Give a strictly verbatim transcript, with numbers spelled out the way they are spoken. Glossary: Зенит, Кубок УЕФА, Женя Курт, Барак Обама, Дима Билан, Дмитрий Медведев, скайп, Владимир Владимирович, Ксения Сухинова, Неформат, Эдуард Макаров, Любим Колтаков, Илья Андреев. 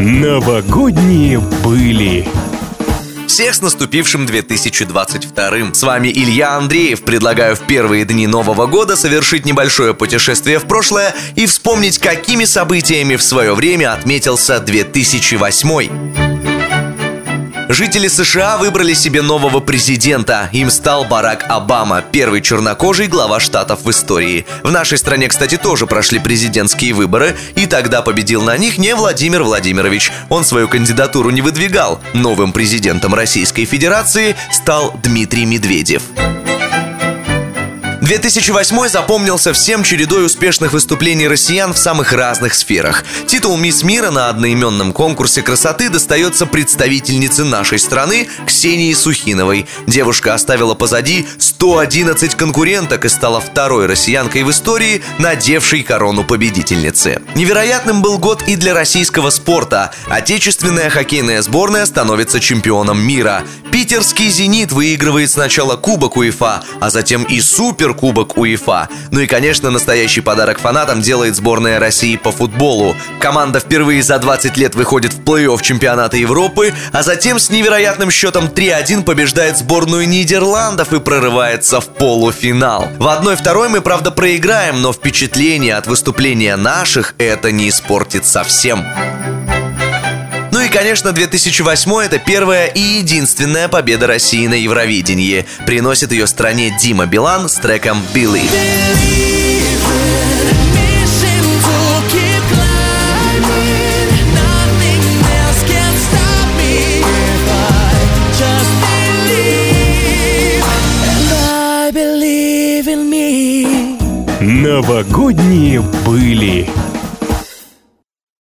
Новогодние были. Всех с наступившим две тысячи двадцать вторым. С вами Илья Андреев. Предлагаю в первые дни Нового года совершить небольшое путешествие в прошлое и вспомнить, какими событиями в свое время отметился две тысячи восьмой. Жители США выбрали себе нового президента. Им стал Барак Обама, первый чернокожий глава штатов в истории. В нашей стране, кстати, тоже прошли президентские выборы, и тогда победил на них не Владимир Владимирович. Он свою кандидатуру не выдвигал. Новым президентом Российской Федерации стал Дмитрий Медведев. две тысячи восьмой запомнился всем чередой успешных выступлений россиян в самых разных сферах. Титул «Мисс мира» на одноименном конкурсе красоты достается представительнице нашей страны Ксении Сухиновой. Девушка оставила позади сто одиннадцать конкуренток и стала второй россиянкой в истории, надевшей корону победительницы. Невероятным был год и для российского спорта. Отечественная хоккейная сборная становится чемпионом мира. Питерский «Зенит» выигрывает сначала Кубок УЕФА, а затем и Суперкубок УЕФА. Ну и, конечно, настоящий подарок фанатам делает сборная России по футболу. Команда впервые за двадцать лет выходит в плей-офф чемпионата Европы, а затем с невероятным счетом три один побеждает сборную Нидерландов и прорывается в полуфинал. В одной-второй мы, правда, проиграем, но впечатление от выступления наших это не испортит совсем. Ну и, конечно, две тысячи восьмой – это первая и единственная победа России на Евровидении. Приносит ее стране Дима Билан с треком «Believe». Новогодние были.